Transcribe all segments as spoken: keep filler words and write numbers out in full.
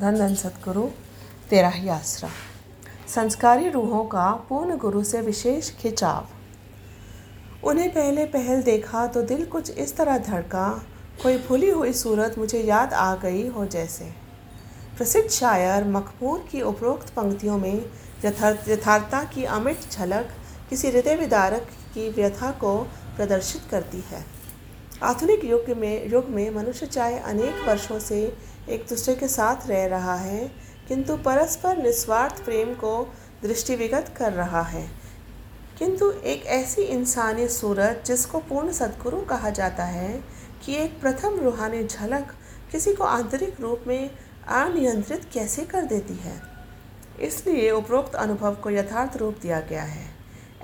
धन धन सतगुरु तेरा ही आसरा। संस्कारी रूहों का पूर्ण गुरु से विशेष खिंचाव। उन्हें पहले पहल देखा तो दिल कुछ इस तरह धड़का, कोई भूली हुई सूरत मुझे याद आ गई हो जैसे। प्रसिद्ध शायर मखमूर की उपरोक्त पंक्तियों में यथार्थ यथार्थता की अमिट झलक किसी हृदय विदारक की व्यथा को प्रदर्शित करती है। आधुनिक युग में युग में मनुष्य चाहे अनेक वर्षों से एक दूसरे के साथ रह रहा है, किंतु परस्पर निस्वार्थ प्रेम को दृष्टिविगत कर रहा है, किंतु एक ऐसी इंसानी सूरत जिसको पूर्ण सद्गुरु कहा जाता है कि एक प्रथम रूहानी झलक किसी को आंतरिक रूप में अनियंत्रित कैसे कर देती है। इसलिए उपरोक्त अनुभव को यथार्थ रूप दिया गया है।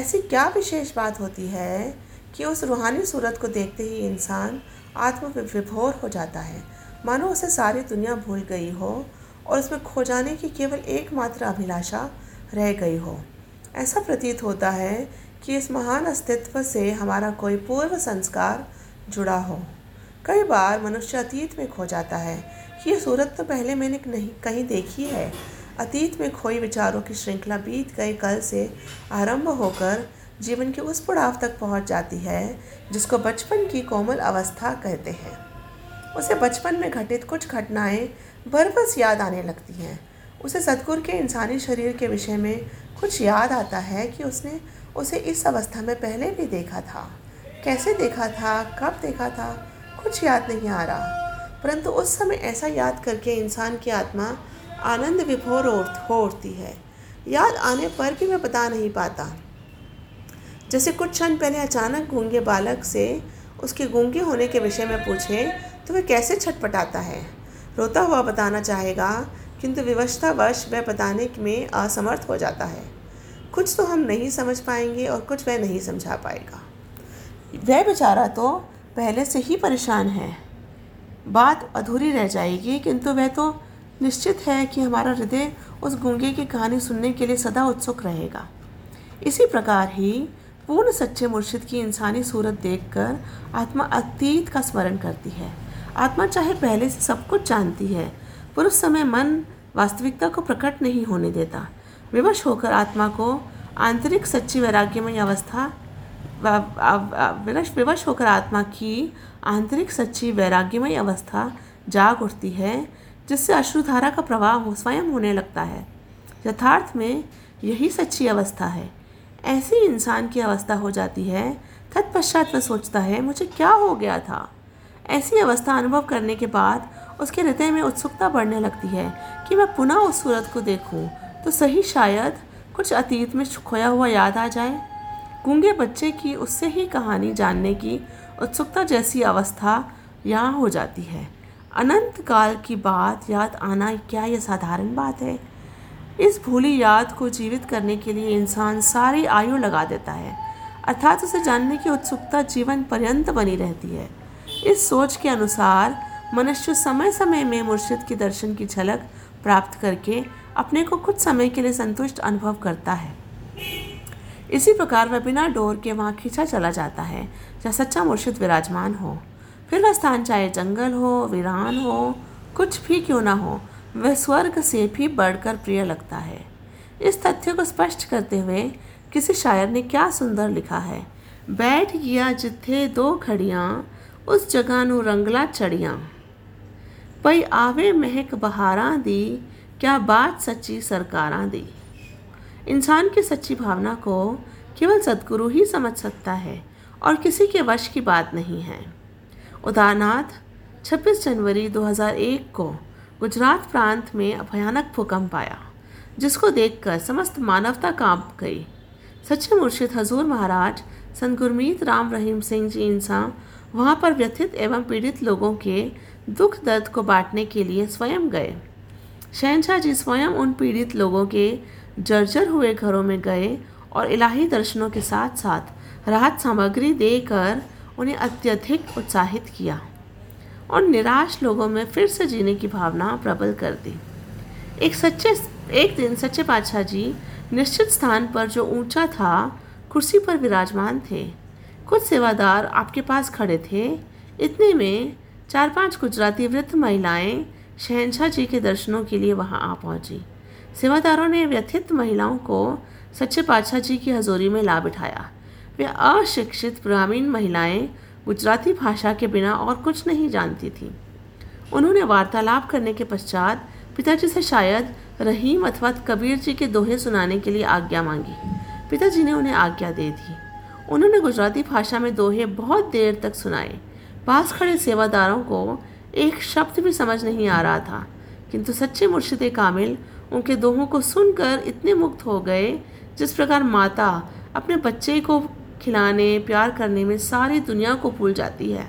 ऐसी क्या विशेष बात होती है कि उस रूहानी सूरत को देखते ही इंसान आत्मविभोर हो जाता है, मानो उसे सारी दुनिया भूल गई हो और उसमें खो जाने की केवल एकमात्र अभिलाषा रह गई हो। ऐसा प्रतीत होता है कि इस महान अस्तित्व से हमारा कोई पूर्व संस्कार जुड़ा हो। कई बार मनुष्य अतीत में खो जाता है कि ये सूरत तो पहले मैंने नहीं कहीं देखी है। अतीत में खोई विचारों की श्रृंखला बीत गए कल से आरंभ होकर जीवन के उस पड़ाव तक पहुंच जाती है जिसको बचपन की कोमल अवस्था कहते हैं। उसे बचपन में घटित कुछ घटनाएं बरबस याद आने लगती हैं। उसे सतगुरु के इंसानी शरीर के विषय में कुछ याद आता है कि उसने उसे इस अवस्था में पहले भी देखा था। कैसे देखा था, कब देखा था, कुछ याद नहीं आ रहा, परंतु उस समय ऐसा याद करके इंसान की आत्मा आनंद विभोर हो उठती है। याद आने पर भी मैं बता नहीं पाता, जैसे कुछ क्षण पहले अचानक गूंगे बालक से उसके गूंगे होने के विषय में पूछे तो वह कैसे छटपटाता है, रोता हुआ बताना चाहेगा, किंतु विवशतावश वह बताने में असमर्थ हो जाता है। कुछ तो हम नहीं समझ पाएंगे और कुछ वह नहीं समझा पाएगा। वह बेचारा तो पहले से ही परेशान है, बात अधूरी रह जाएगी, किंतु वह तो निश्चित है कि हमारा हृदय उस गूंगे की कहानी सुनने के लिए सदा उत्सुक रहेगा। इसी प्रकार ही पूर्ण सच्चे मुर्शिद की इंसानी सूरत देखकर आत्मा अतीत का स्मरण करती है। आत्मा चाहे पहले से सब कुछ जानती है, पर उस समय मन वास्तविकता को प्रकट नहीं होने देता। विवश होकर आत्मा को आंतरिक सच्ची वैराग्यमय अवस्था विवश होकर आत्मा की आंतरिक सच्ची वैराग्यमय अवस्था जाग उठती है, जिससे अश्रुधारा का प्रवाह स्वयं होने लगता है। यथार्थ में यही सच्ची अवस्था है। ऐसी इंसान की अवस्था हो जाती है, तत्पश्चात वह सोचता है मुझे क्या हो गया था। ऐसी अवस्था अनुभव करने के बाद उसके हृदय में उत्सुकता बढ़ने लगती है कि मैं पुनः उस सूरत को देखूं तो सही, शायद कुछ अतीत में खोया हुआ याद आ जाए। गूंगे बच्चे की उससे ही कहानी जानने की उत्सुकता जैसी अवस्था यहाँ हो जाती है। अनंत काल की बात याद आना, क्या यह साधारण बात है? इस भूली याद को जीवित करने के लिए इंसान सारी आयु लगा देता है, अर्थात उसे जानने की उत्सुकता जीवन पर्यंत बनी रहती है। इस सोच के अनुसार मनुष्य समय समय में मुर्शिद के दर्शन की झलक प्राप्त करके अपने को कुछ समय के लिए संतुष्ट अनुभव करता है। इसी प्रकार वह बिना डोर के वहाँ खींचा चला जाता है जहाँ सच्चा मुर्शिद विराजमान हो। फिर वह स्थान चाहे जंगल हो, वीरान हो, कुछ भी क्यों ना हो, वह स्वर्ग से भी बढ़कर प्रिय लगता है। इस तथ्य को स्पष्ट करते हुए किसी शायर ने क्या सुंदर लिखा है। बैठ गया जिथे दो घड़ियाँ, उस जगह नू रंगला चढ़ियाँ, पई आवे महक बहारां दी, क्या बात सच्ची सरकारां दी। इंसान की सच्ची भावना को केवल सद्गुरु ही समझ सकता है और किसी के वश की बात नहीं है। उदाहरणार्थ छब्बीस जनवरी दो हज़ार एक को गुजरात प्रांत में भयानक भूकंप आया, जिसको देखकर समस्त मानवता कांप गई। सच्चे मुर्शिद हजूर महाराज संत गुरमीत राम रहीम सिंह जी इंसान वहां पर व्यथित एवं पीड़ित लोगों के दुख दर्द को बांटने के लिए स्वयं गए। शहनशाह जी स्वयं उन पीड़ित लोगों के जर्जर हुए घरों में गए और इलाही दर्शनों के साथ साथ राहत सामग्री देकर उन्हें अत्यधिक उत्साहित किया और निराश लोगों में फिर से जीने की भावना प्रबल कर दी। एक सच्चे एक दिन सच्चे पातशाह जी निश्चित स्थान पर जो ऊंचा था, कुर्सी पर विराजमान थे। कुछ सेवादार आपके पास खड़े थे। इतने में चार पांच गुजराती वृद्ध महिलाएं शहंशाह जी के दर्शनों के लिए वहां आ पहुंची। सेवादारों ने व्यथित महिलाओं को सच्चे पातशाह जी की हजूरी में ला बिठाया। वे अशिक्षित ग्रामीण महिलाएं गुजराती भाषा के बिना और कुछ नहीं जानती थीं। उन्होंने वार्तालाप करने के पश्चात पिताजी से शायद रहीम अथवा कबीर जी के दोहे सुनाने के लिए आज्ञा मांगी। पिताजी ने उन्हें आज्ञा दे दी। उन्होंने गुजराती भाषा में दोहे बहुत देर तक सुनाए। पास खड़े सेवादारों को एक शब्द भी समझ नहीं आ रहा था, किंतु सच्चे मुर्शिद कामिल उनके दोहों को सुनकर इतने मुक्त हो गए जिस प्रकार माता अपने बच्चे को खिलाने प्यार करने में सारी दुनिया को भूल जाती है।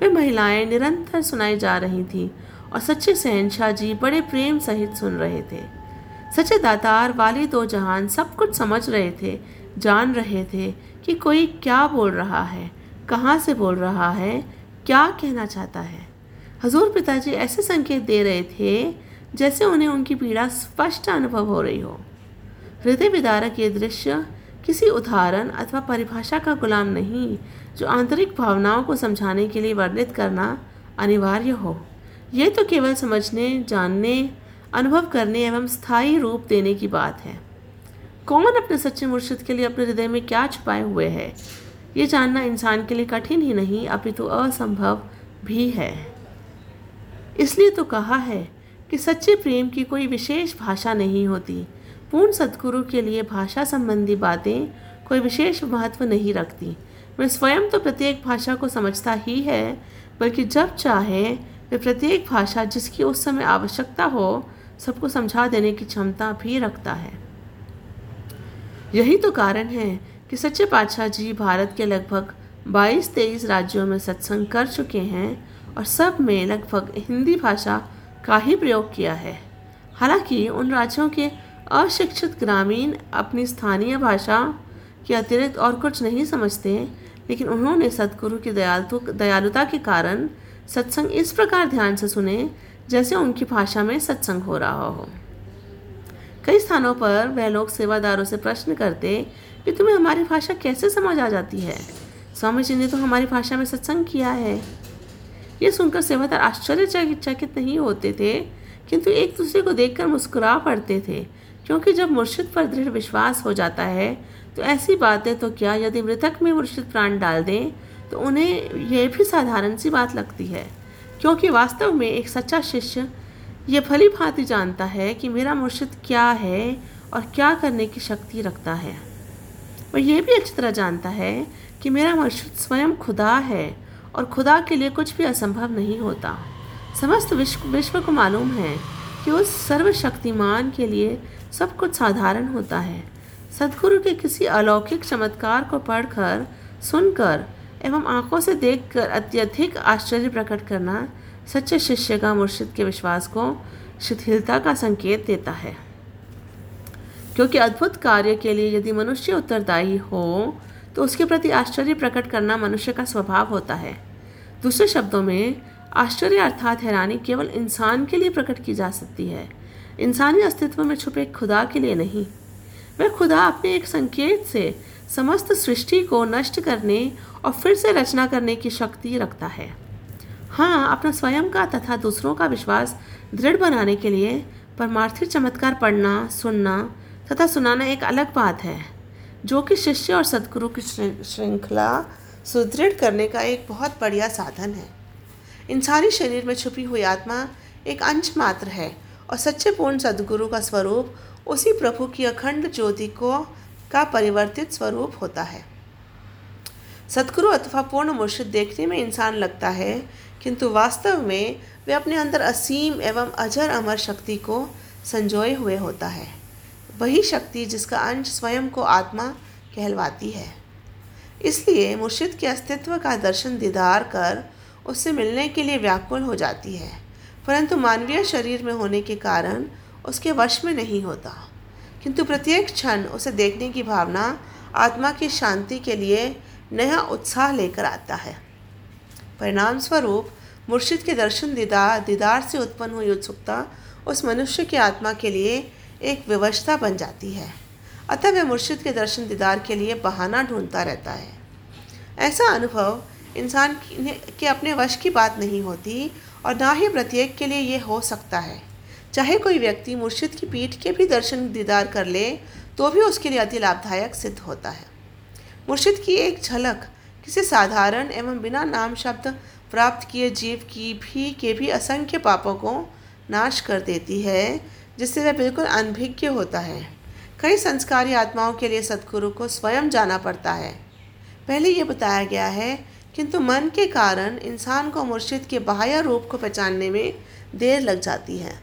वे महिलाएं निरंतर सुनाई जा रही थीं और सच्चे शहंशाह जी बड़े प्रेम सहित सुन रहे थे। सच्चे दातार वाले दो जहान सब कुछ समझ रहे थे, जान रहे थे कि कोई क्या बोल रहा है, कहाँ से बोल रहा है, क्या कहना चाहता है। हजूर पिताजी ऐसे संकेत दे रहे थे जैसे उन्हें उनकी पीड़ा स्पष्ट अनुभव हो रही हो। हृदय विदारक ये दृश्य किसी उदाहरण अथवा परिभाषा का गुलाम नहीं, जो आंतरिक भावनाओं को समझाने के लिए वर्णित करना अनिवार्य हो। यह तो केवल समझने, जानने, अनुभव करने एवं स्थायी रूप देने की बात है। कौन अपने सच्चे मुर्शिद के लिए अपने हृदय में क्या छुपाए हुए है, ये जानना इंसान के लिए कठिन ही नहीं अपितु असंभव भी है। इसलिए तो कहा है कि सच्चे प्रेम की कोई विशेष भाषा नहीं होती। पूर्ण सद्गुरु के लिए भाषा संबंधी बातें कोई विशेष महत्व नहीं रखती। वे स्वयं तो प्रत्येक भाषा को समझता ही है, बल्कि जब चाहे वे प्रत्येक भाषा जिसकी उस समय आवश्यकता हो सबको समझा देने की क्षमता भी रखता है। यही तो कारण है कि सच्चे पातशाह जी भारत के लगभग बाईस तेईस राज्यों में सत्संग कर चुके हैं और सब में लगभग हिंदी भाषा का ही प्रयोग किया है। हालांकि उन राज्यों के अशिक्षित ग्रामीण अपनी स्थानीय भाषा के अतिरिक्त और कुछ नहीं समझते, लेकिन उन्होंने सतगुरु की दयालुता के कारण सत्संग इस प्रकार ध्यान से सुने जैसे उनकी भाषा में सत्संग हो रहा हो। कई स्थानों पर वह लोग सेवादारों से प्रश्न करते कि तुम्हें हमारी भाषा कैसे समझ आ जाती है, स्वामी जी ने तो हमारी भाषा में सत्संग किया है। ये सुनकर सेवादार आश्चर्यचकित नहीं होते थे, किंतु एक दूसरे को देखकर मुस्कुरा पड़ते थे, क्योंकि जब मुर्शिद पर दृढ़ विश्वास हो जाता है तो ऐसी बातें तो क्या, यदि मृतक में मुर्शिद प्राण डाल दें तो उन्हें यह भी साधारण सी बात लगती है, क्योंकि वास्तव में एक सच्चा शिष्य ये भली भांति जानता है कि मेरा मुर्शिद क्या है और क्या करने की शक्ति रखता है। और यह भी अच्छी तरह जानता है कि मेरा मुर्शिद स्वयं खुदा है और खुदा के लिए कुछ भी असंभव नहीं होता। समस्त विश्व विश्व को मालूम है कि उस सर्वशक्तिमान के लिए सब कुछ साधारण होता है। सद्गुरु के किसी अलौकिक चमत्कार को पढ़कर, सुनकर एवं आंखों से देखकर अत्यधिक आश्चर्य प्रकट करना सच्चे शिष्य का मुर्शिद के विश्वास को शिथिलता का संकेत देता है, क्योंकि अद्भुत कार्य के लिए यदि मनुष्य उत्तरदायी हो तो उसके प्रति आश्चर्य प्रकट करना मनुष्य का स्वभाव होता है। दूसरे शब्दों में आश्चर्य अर्थात हैरानी केवल इंसान के लिए प्रकट की जा सकती है, इंसानी अस्तित्व में छुपे खुदा के लिए नहीं। वह खुदा अपने एक संकेत से समस्त सृष्टि को नष्ट करने और फिर से रचना करने की शक्ति रखता है। हाँ, अपना स्वयं का तथा दूसरों का विश्वास दृढ़ बनाने के लिए परमार्थी चमत्कार पढ़ना, सुनना तथा सुनाना एक अलग बात है, जो कि शिष्य और सद्गुरु की श्रृंखला सुदृढ़ करने का एक बहुत बढ़िया साधन है। इंसानी शरीर में छुपी हुई आत्मा एक अंश मात्र है और सच्चे पूर्ण सद्गुरु का स्वरूप उसी प्रभु की अखंड ज्योति को का परिवर्तित स्वरूप होता है। सद्गुरु अथवा पूर्ण मुर्शिद देखने में इंसान लगता है, किंतु वास्तव में वे अपने अंदर असीम एवं अजर अमर शक्ति को संजोए हुए होता है, वही शक्ति जिसका अंश स्वयं को आत्मा कहलवाती है। इसलिए मुर्शिद के अस्तित्व का दर्शन दीदार कर उससे मिलने के लिए व्याकुल हो जाती है, परंतु मानवीय शरीर में होने के कारण उसके वश में नहीं होता, किंतु प्रत्येक क्षण उसे देखने की भावना आत्मा की शांति के लिए नया उत्साह लेकर आता है। परिणाम स्वरूप मुर्शिद के दर्शन दीदार दीदार से उत्पन्न हुई उत्सुकता उस मनुष्य की आत्मा के लिए एक विवशता बन जाती है, अतः वह मुर्शिद के दर्शन दीदार के लिए बहाना ढूंढता रहता है। ऐसा अनुभव इंसान के अपने वश की बात नहीं होती और ना ही प्रत्येक के लिए ये हो सकता है। चाहे कोई व्यक्ति मुर्शिद की पीठ के भी दर्शन दीदार कर ले तो भी उसके लिए अति लाभदायक सिद्ध होता है। मुर्शिद की एक झलक किसी साधारण एवं बिना नाम शब्द प्राप्त किए जीव की भी के भी असंख्य पापों को नाश कर देती है, जिससे वह बिल्कुल अनभिज्ञ होता है। कई संस्कारी आत्माओं के लिए सद्गुरु को स्वयं जाना पड़ता है, पहले ये बताया गया है, किंतु मन के कारण इंसान को मुर्शिद के बाह्य रूप को पहचानने में देर लग जाती है,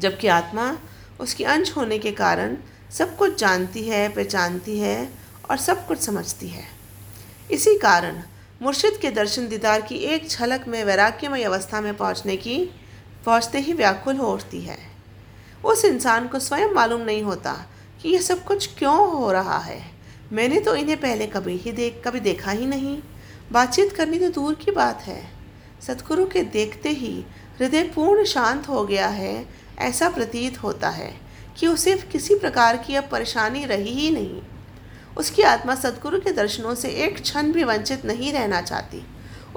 जबकि आत्मा उसकी अंश होने के कारण सब कुछ जानती है, पहचानती है और सब कुछ समझती है। इसी कारण मुर्शिद के दर्शन दीदार की एक झलक में वैराग्यमय अवस्था में पहुंचने की पहुंचते ही व्याकुल हो उठती है। उस इंसान को स्वयं मालूम नहीं होता कि यह सब कुछ क्यों हो रहा है। मैंने तो इन्हें पहले कभी ही देख कभी देखा ही नहीं, बातचीत करनी तो दूर की बात है। सतगुरु के देखते ही हृदय पूर्ण शांत हो गया है, ऐसा प्रतीत होता है कि उसे किसी प्रकार की अब परेशानी रही ही नहीं। उसकी आत्मा सतगुरु के दर्शनों से एक क्षण भी वंचित नहीं रहना चाहती।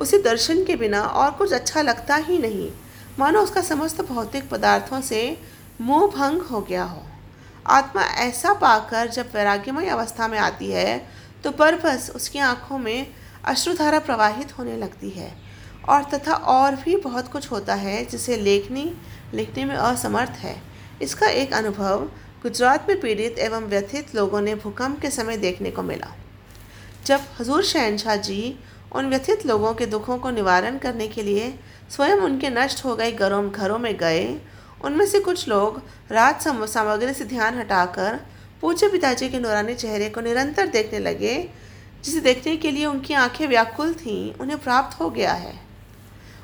उसे दर्शन के बिना और कुछ अच्छा लगता ही नहीं, मानो उसका समस्त भौतिक पदार्थों से मोह भंग हो गया हो। आत्मा ऐसा पाकर जब वैराग्यमय अवस्था में आती है तो बरबस उसकी आँखों में अश्रुधारा प्रवाहित होने लगती है और तथा और भी बहुत कुछ होता है जिसे लेखनी लिखने में असमर्थ है। इसका एक अनुभव गुजरात में पीड़ित एवं व्यथित लोगों ने भूकंप के समय देखने को मिला। जब हजूर शहनशाह जी उन व्यथित लोगों के दुखों को निवारण करने के लिए स्वयं उनके नष्ट हो गए घरों घरों में गए, उनमें से कुछ लोग रात सामग्री से ध्यान हटाकर पूज्य पिताजी के नूरानी चेहरे को निरंतर देखने लगे, जिसे देखने के लिए उनकी आंखें व्याकुल थीं, उन्हें प्राप्त हो गया है।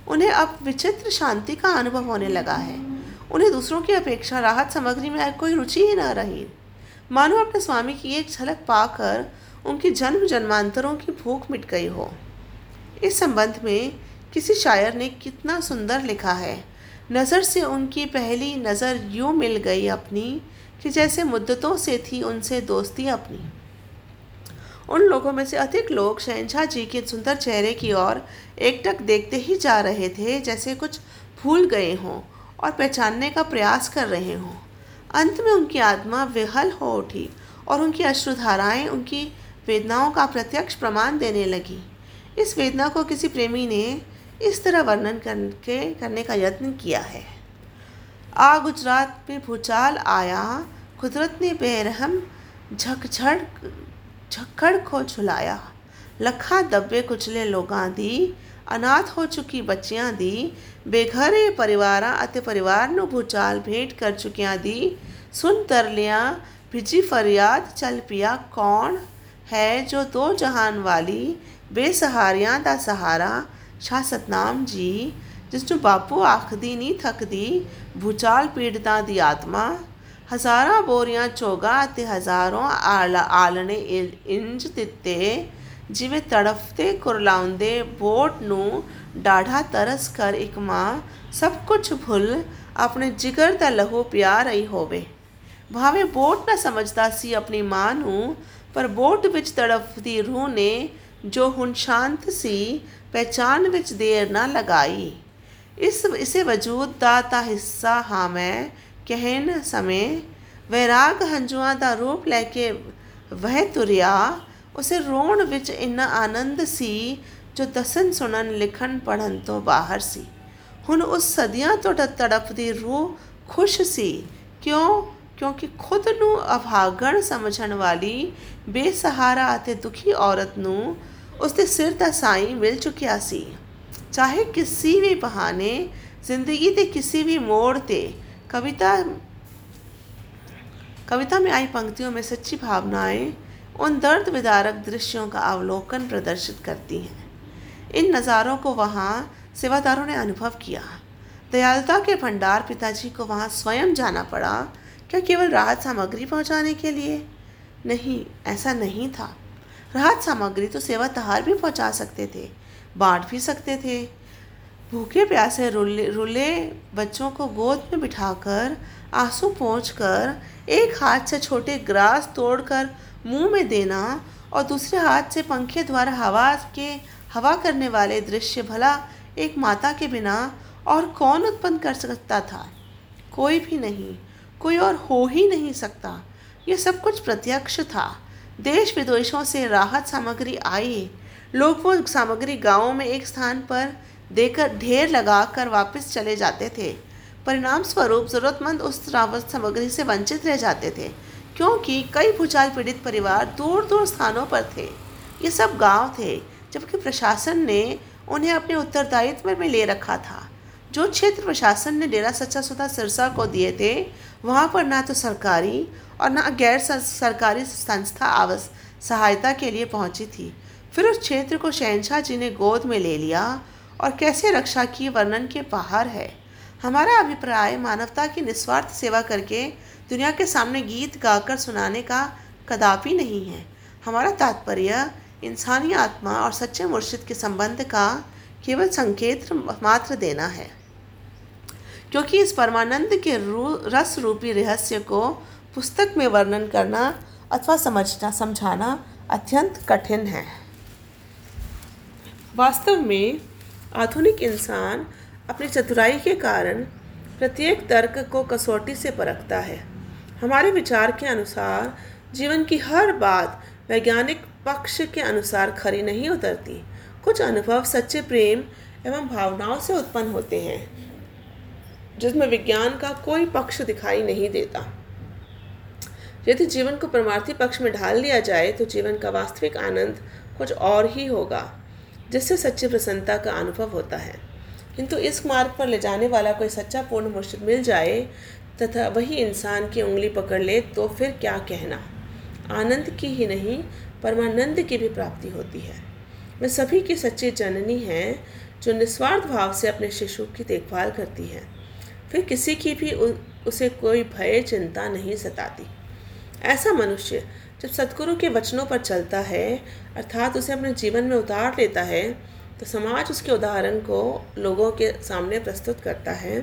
उन्हें अब विचित्र शांति का अनुभव होने लगा है। उन्हें दूसरों की अपेक्षा राहत सामग्री में कोई रुचि ही न रही, मानो अपने स्वामी की एक झलक पाकर उनकी जन्म जन्मांतरों की भूख मिट गई हो। इस संबंध में किसी शायर ने कितना सुंदर लिखा है, नज़र से उनकी पहली नज़र यूँ मिल गई अपनी कि जैसे मुद्दतों से थी उनसे दोस्ती अपनी। उन लोगों में से अधिक लोग शहनशाह जी के सुंदर चेहरे की ओर एकटक देखते ही जा रहे थे, जैसे कुछ भूल गए हों और पहचानने का प्रयास कर रहे हों। अंत में उनकी आत्मा विहल हो उठी और उनकी अश्रुधाराएं उनकी वेदनाओं का प्रत्यक्ष प्रमाण देने लगी। इस वेदना को किसी प्रेमी ने इस तरह वर्णन करके करने का यत्न किया है। आ गुजरात में भूचाल आया, कुदरत ने बेरहम झकझड़ झक्कड़ को झुलाया। लखा दब्बे कुचले लोगां दी, अनाथ हो चुकी बच्चियां दी, बेघरे परिवारां अते परिवार नू भूचाल भेंट कर चुकियां दी। सुन तरलियां भिजी फरियाद चल पिया, कौन है जो दो जहान वाली बेसहारियां दा सहारा। शाह सतनाम जी जिसनू बापू आखदी नी थकदी, भूचाल पीड़ितां दी आत्मा। हज़ारां बोरियां चोगा ते हज़ारों आला आलने इंज दिते, जिवें तड़फते कुरलाउंदे बोट नू डाढ़ा तरस कर इक मां सब कुछ भुल अपने जिगर दा लहू पिया रही होवे। भावें बोट ना समझदा सी अपनी मां नू, पर बोट विच तड़फदी रूह ने जो हुन शांत सी पहचान विच देर ना लगाई। इस इसे वजूद दा ता हिस्सा हां मैं कहन समय, वैराग हंजुआ दा रूप लैके वह तुरिया। उसे रोण विच इन्ना आनंद सी जो दसन सुनन लिखन पढ़न तो बाहर सी। हुन उस सदियां तो तड़पदी रूह खुश सी, क्यों क्योंकि खुद नू अभागण समझन वाली बेसहारा अते दुखी औरत नू उसके सिर दा साई मिल चुकिया सी। चाहे किसी भी बहाने जिंदगी दे किसी भी मोड़ ते कविता कविता में आई पंक्तियों में सच्ची भावनाएं उन दर्द विदारक दृश्यों का अवलोकन प्रदर्शित करती हैं। इन नज़ारों को वहाँ सेवादारों ने अनुभव किया। दयालुता के भंडार पिताजी को वहाँ स्वयं जाना पड़ा, क्या केवल राहत सामग्री पहुँचाने के लिए? नहीं, ऐसा नहीं था। राहत सामग्री तो सेवादार भी पहुँचा सकते थे, बांट भी सकते थे। भूखे प्यासे रुले रुले बच्चों को गोद में बिठाकर आंसू पोंछकर एक हाथ से छोटे ग्रास तोड़कर मुंह में देना और दूसरे हाथ से पंखे द्वारा हवा के हवा करने वाले दृश्य भला एक माता के बिना और कौन उत्पन्न कर सकता था? कोई भी नहीं, कोई और हो ही नहीं सकता। ये सब कुछ प्रत्यक्ष था। देश विदेशों से राहत सामग्री आई। लोग वो सामग्री गांवों में एक स्थान पर देकर ढेर लगा कर वापस चले जाते थे। परिणाम स्वरूप ज़रूरतमंद उस राहत सामग्री से वंचित रह जाते थे, क्योंकि कई भूचाल पीड़ित परिवार दूर दूर स्थानों पर थे। ये सब गांव थे, जबकि प्रशासन ने उन्हें अपने उत्तरदायित्व में ले रखा था। जो क्षेत्र प्रशासन ने डेरा सच्चा सौदा सिरसा को दिए थे, वहाँ पर ना तो सरकारी और ना गैर सरकारी संस्था आवस सहायता के लिए पहुँची थी। फिर उस क्षेत्र को शहनशाह जी ने गोद में ले लिया और कैसे रक्षा की, वर्णन के बाहर है। हमारा अभिप्राय मानवता की निस्वार्थ सेवा करके दुनिया के सामने गीत गाकर सुनाने का कदापि नहीं है। हमारा तात्पर्य इंसानी आत्मा और सच्चे मुर्शिद के संबंध का केवल संकेत मात्र देना है, क्योंकि इस परमानंद के रस रूपी रहस्य को पुस्तक में वर्णन करना अथवा समझना समझाना अत्यंत कठिन है। वास्तव में आधुनिक इंसान अपनी चतुराई के कारण प्रत्येक तर्क को कसौटी से परखता है। हमारे विचार के अनुसार जीवन की हर बात वैज्ञानिक पक्ष के अनुसार खरी नहीं उतरती। कुछ अनुभव सच्चे प्रेम एवं भावनाओं से उत्पन्न होते हैं, जिसमें विज्ञान का कोई पक्ष दिखाई नहीं देता। यदि जीवन को परमार्थी पक्ष में ढाल लिया जाए तो जीवन का वास्तविक आनंद कुछ और ही होगा, जिससे सच्ची प्रसन्नता का अनुभव होता है। किंतु इस मार्ग पर ले जाने वाला कोई सच्चा पूर्ण मुर्शिद मिल जाए तथा वही इंसान की उंगली पकड़ ले तो फिर क्या कहना, आनंद की ही नहीं परमानंद की भी प्राप्ति होती है। वह सभी की सच्ची जननी है, जो निस्वार्थ भाव से अपने शिशु की देखभाल करती है। फिर किसी की भी उ, उसे कोई भय चिंता नहीं सताती। ऐसा मनुष्य जब सद्गुरु के वचनों पर चलता है, अर्थात उसे अपने जीवन में उतार लेता है, तो समाज उसके उदाहरण को लोगों के सामने प्रस्तुत करता है,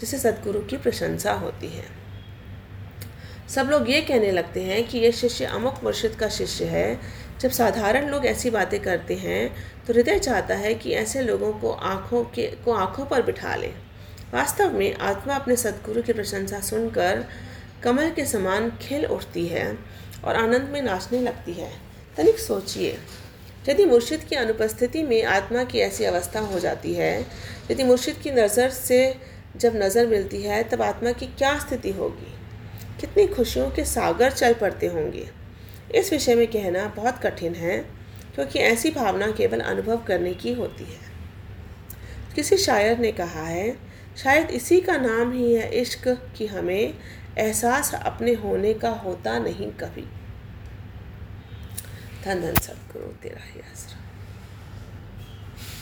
जिससे सद्गुरु की प्रशंसा होती है। सब लोग ये कहने लगते हैं कि यह शिष्य अमुक मुर्शिद का शिष्य है। जब साधारण लोग ऐसी बातें करते हैं तो हृदय चाहता है कि ऐसे लोगों को आँखों के को आँखों पर बिठा ले। वास्तव में आत्मा अपने सद्गुरु की प्रशंसा सुनकर कमल के समान खिल उठती है और आनंद में नाचने लगती है। तनिक सोचिए, यदि मुर्शिद की अनुपस्थिति में आत्मा की ऐसी अवस्था हो जाती है, यदि मुर्शिद की नज़र से जब नज़र मिलती है, तब आत्मा की क्या स्थिति होगी? कितनी खुशियों के सागर चल पड़ते होंगे। इस विषय में कहना बहुत कठिन है, क्योंकि ऐसी भावना केवल अनुभव करने की होती है। किसी शायर ने कहा है, शायद इसी का नाम ही है इश्क, कि हमें एहसास अपने होने का होता नहीं कभी। धन धन सद्गुरु तेरा ही आसरा।